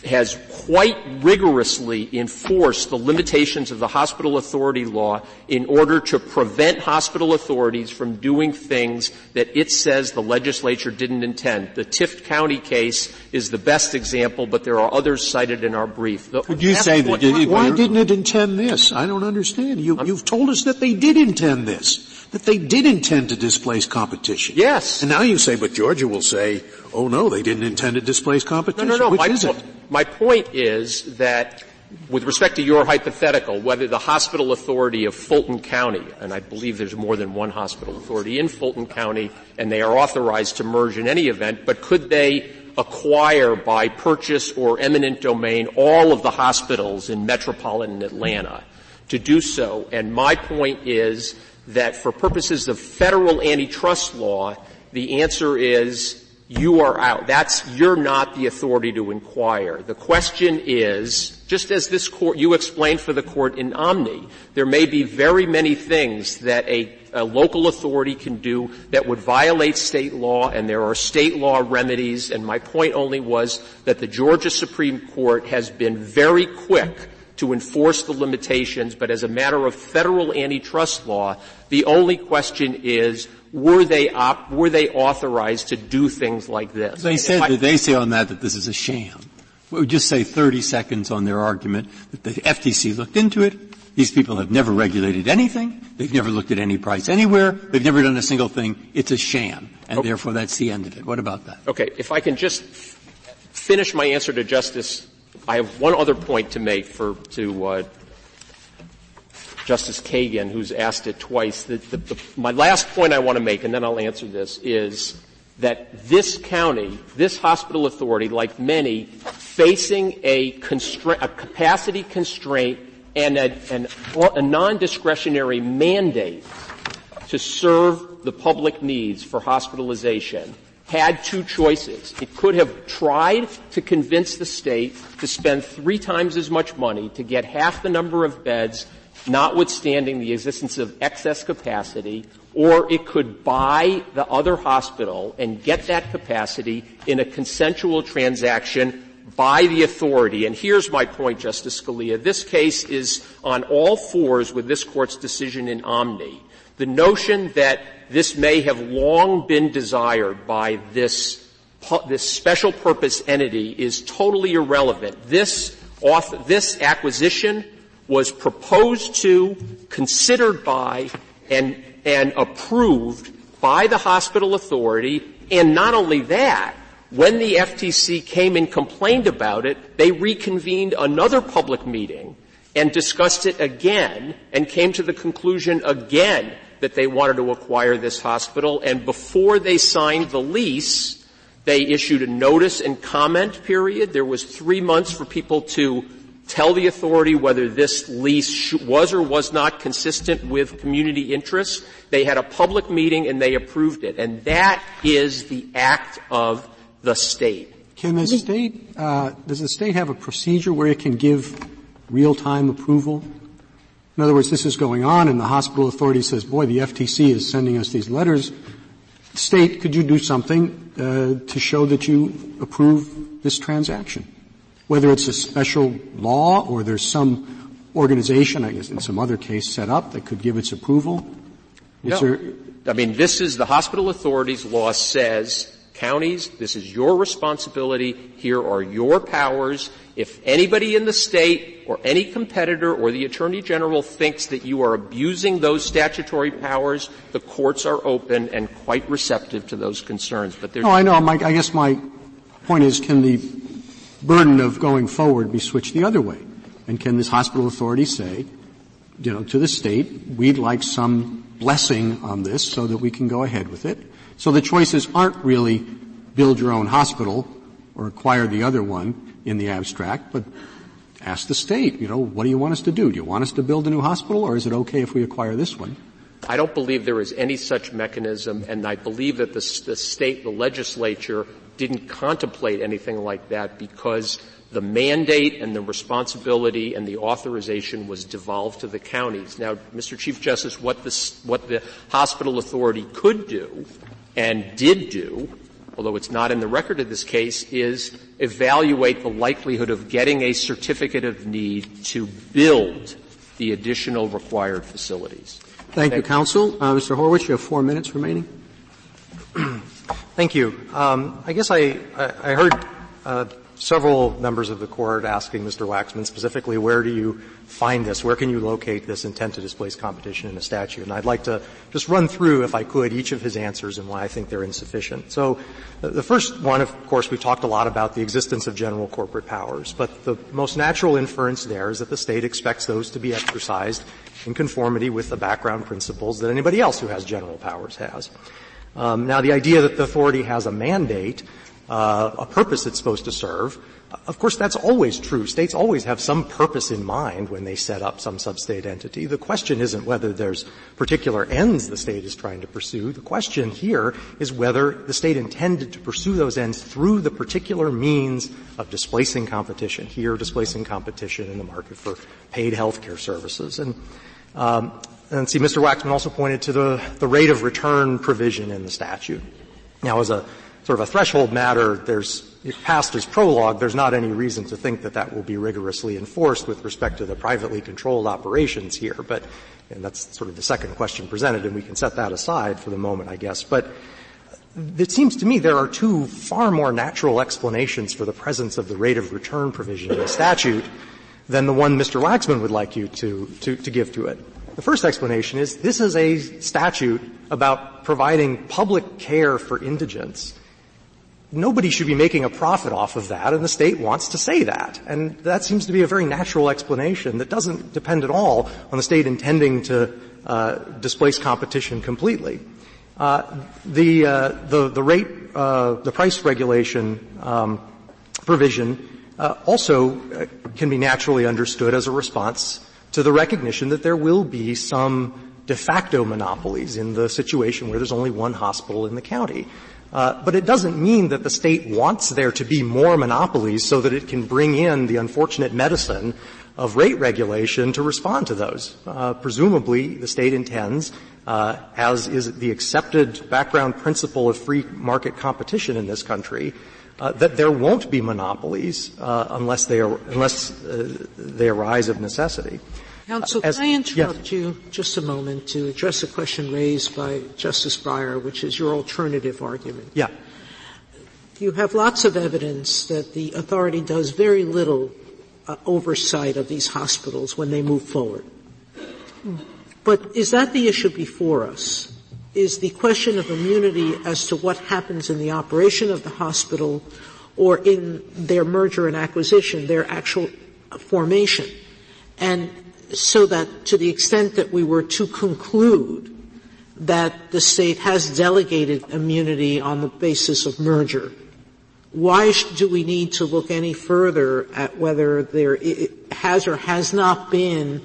has quite rigorously enforced the limitations of the hospital authority law in order to prevent hospital authorities from doing things that it says the legislature didn't intend. The Tift County case is the best example, but there are others cited in our brief. The, Could you say that? Did why you, didn't it intend this? I don't understand. You, you've told us that they did intend this, that they did intend to displace competition. Yes. And now you say, but Georgia will say, oh, no, they didn't intend to displace competition. No, no, no. Which my, is it? My point is that with respect to your hypothetical, whether the hospital authority of Fulton County, and I believe there's more than one hospital authority in Fulton County, and they are authorized to merge in any event, but could they acquire by purchase or eminent domain all of the hospitals in metropolitan Atlanta to do so? And my point is that for purposes of federal antitrust law, the answer is you are out. That's, you're not the authority to inquire. The question is, just as this court, you explained for the court in Omni, there may be very many things that a, a local authority can do that would violate state law, and there are state law remedies, and my point only was that the Georgia Supreme Court has been very quick to enforce the limitations, but as a matter of federal antitrust law, the only question is, were they op- were they authorized to do things like this? They said I, that they say on that that this is a sham. We would just say thirty seconds on their argument that the F T C looked into it. These people have never regulated anything. They've never looked at any price anywhere. They've never done a single thing. It's a sham, and okay, therefore that's the end of it. What about that? Okay, if I can just finish my answer to Justice. I have one other point to make for to uh Justice Kagan, who's asked it twice. The, the, the, my last point I want to make, and then I'll answer this, is that this county, this hospital authority, like many, facing a, constra- a capacity constraint and a, an, a non-discretionary mandate to serve the public needs for hospitalization, had two choices. It could have tried to convince the state to spend three times as much money to get half the number of beds, notwithstanding the existence of excess capacity, or it could buy the other hospital and get that capacity in a consensual transaction by the authority. And here's my point, Justice Scalia. This case is on all fours with this Court's decision in Omni. The notion that this may have long been desired by this this special purpose entity is totally irrelevant. This author, this acquisition was proposed to, considered by, and and approved by the hospital authority. And not only that, when the F T C came and complained about it, they reconvened another public meeting and discussed it again and came to the conclusion again that they wanted to acquire this hospital. And before they signed the lease, they issued a notice and comment period. There was three months for people to tell the authority whether this lease was or was not consistent with community interests. They had a public meeting, and they approved it. And that is the act of the state. Can the state uh, – does the state have a procedure where it can give real-time approval? In other words, this is going on, and the hospital authority says, boy, the F T C is sending us these letters. State, could you do something uh, to show that you approve this transaction? Whether it's a special law or there's some organization, I guess, in some other case set up that could give its approval? Is no. there I mean, this is the hospital authority's law says, counties, this is your responsibility. Here are your powers. If anybody in the state or any competitor or the Attorney General thinks that you are abusing those statutory powers, the courts are open and quite receptive to those concerns. But there's no, I know. My, I guess my point is, can the burden of going forward be switched the other way? And can this hospital authority say, you know, to the state, we'd like some blessing on this so that we can go ahead with it? So the choices aren't really build your own hospital or acquire the other one in the abstract, but ask the state, you know, what do you want us to do? Do you want us to build a new hospital, or is it okay if we acquire this one? I don't believe there is any such mechanism, and I believe that the, the state, the legislature, didn't contemplate anything like that because the mandate and the responsibility and the authorization was devolved to the counties. Now, Mister Chief Justice, what the, what the hospital authority could do and did do, although it's not in the record of this case, is evaluate the likelihood of getting a certificate of need to build the additional required facilities. Thank, Thank you, counsel. Uh, Mister Horwich, you have four minutes remaining. Thank you. Um, I guess I, I, I heard uh, several members of the court asking Mister Waxman specifically, where do you find this? Where can you locate this intent to displace competition in a statute? And I'd like to just run through, if I could, each of his answers and why I think they're insufficient. So uh, the first one, of course, we've talked a lot about the existence of general corporate powers, but the most natural inference there is that the state expects those to be exercised in conformity with the background principles that anybody else who has general powers has. Um, now, the idea that the authority has a mandate, uh, a purpose it's supposed to serve, of course, that's always true. States always have some purpose in mind when they set up some sub-state entity. The question isn't whether there's particular ends the state is trying to pursue. The question here is whether the state intended to pursue those ends through the particular means of displacing competition. Here, displacing competition in the market for paid healthcare services. And, um, And see, Mister Waxman also pointed to the, the rate of return provision in the statute. Now, as a sort of a threshold matter, there's, past as prologue, there's not any reason to think that that will be rigorously enforced with respect to the privately controlled operations here. But, and that's sort of the second question presented, and we can set that aside for the moment, I guess. But it seems to me there are two far more natural explanations for the presence of the rate of return provision in the statute than the one Mister Waxman would like you to, to, to give to it. The first explanation is this is a statute about providing public care for indigents. Nobody should be making a profit off of that, and the state wants to say that. And that seems to be a very natural explanation that doesn't depend at all on the state intending to uh, displace competition completely. Uh, the, uh, the the rate, uh, the price regulation um, provision uh, also can be naturally understood as a response to the recognition that there will be some de facto monopolies in the situation where there's only one hospital in the county. Uh, but it doesn't mean that the state wants there to be more monopolies so that it can bring in the unfortunate medicine of rate regulation to respond to those. Uh, presumably, the state intends, uh, as is the accepted background principle of free market competition in this country, Uh, that there won't be monopolies uh, unless they are, unless uh, they arise of necessity. Counsel, can I interrupt yes. you just a moment to address a question raised by Justice Breyer, which is your alternative argument? Yeah. You have lots of evidence that the authority does very little uh, oversight of these hospitals when they move forward. Mm. But is that the issue before us? Is the question of immunity as to what happens in the operation of the hospital or in their merger and acquisition, their actual formation? And so that to the extent that we were to conclude that the state has delegated immunity on the basis of merger, why do we need to look any further at whether there has or has not been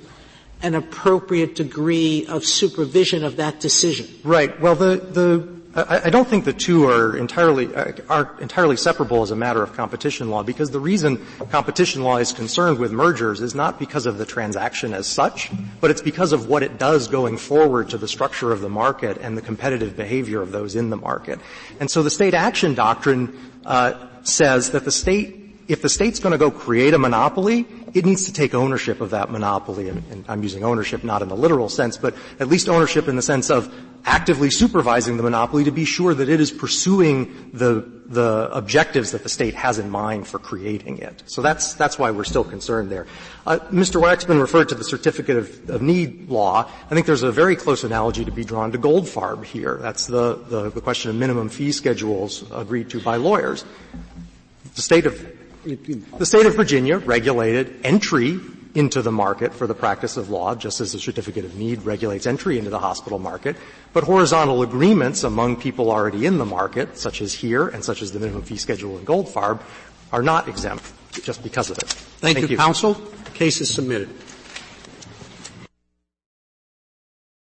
an appropriate degree of supervision of that decision? Right. Well, the, the I, I don't think the two are entirely are entirely separable as a matter of competition law, because the reason competition law is concerned with mergers is not because of the transaction as such, but it's because of what it does going forward to the structure of the market and the competitive behavior of those in the market. And so the state action doctrine uh says that the state, if the state's going to go create a monopoly, it needs to take ownership of that monopoly. And I'm using ownership not in the literal sense, but at least ownership in the sense of actively supervising the monopoly to be sure that it is pursuing the, the objectives that the state has in mind for creating it. So that's, that's why we're still concerned there. Uh, Mister Waxman referred to the certificate of, of need law. I think there's a very close analogy to be drawn to Goldfarb here. That's the, the, the question of minimum fee schedules agreed to by lawyers. The state of The state of Virginia regulated entry into the market for the practice of law, just as the certificate of need regulates entry into the hospital market. But horizontal agreements among people already in the market, such as here and such as the minimum fee schedule in Goldfarb, are not exempt just because of it. Thank, Thank you, you, counsel. The case is submitted.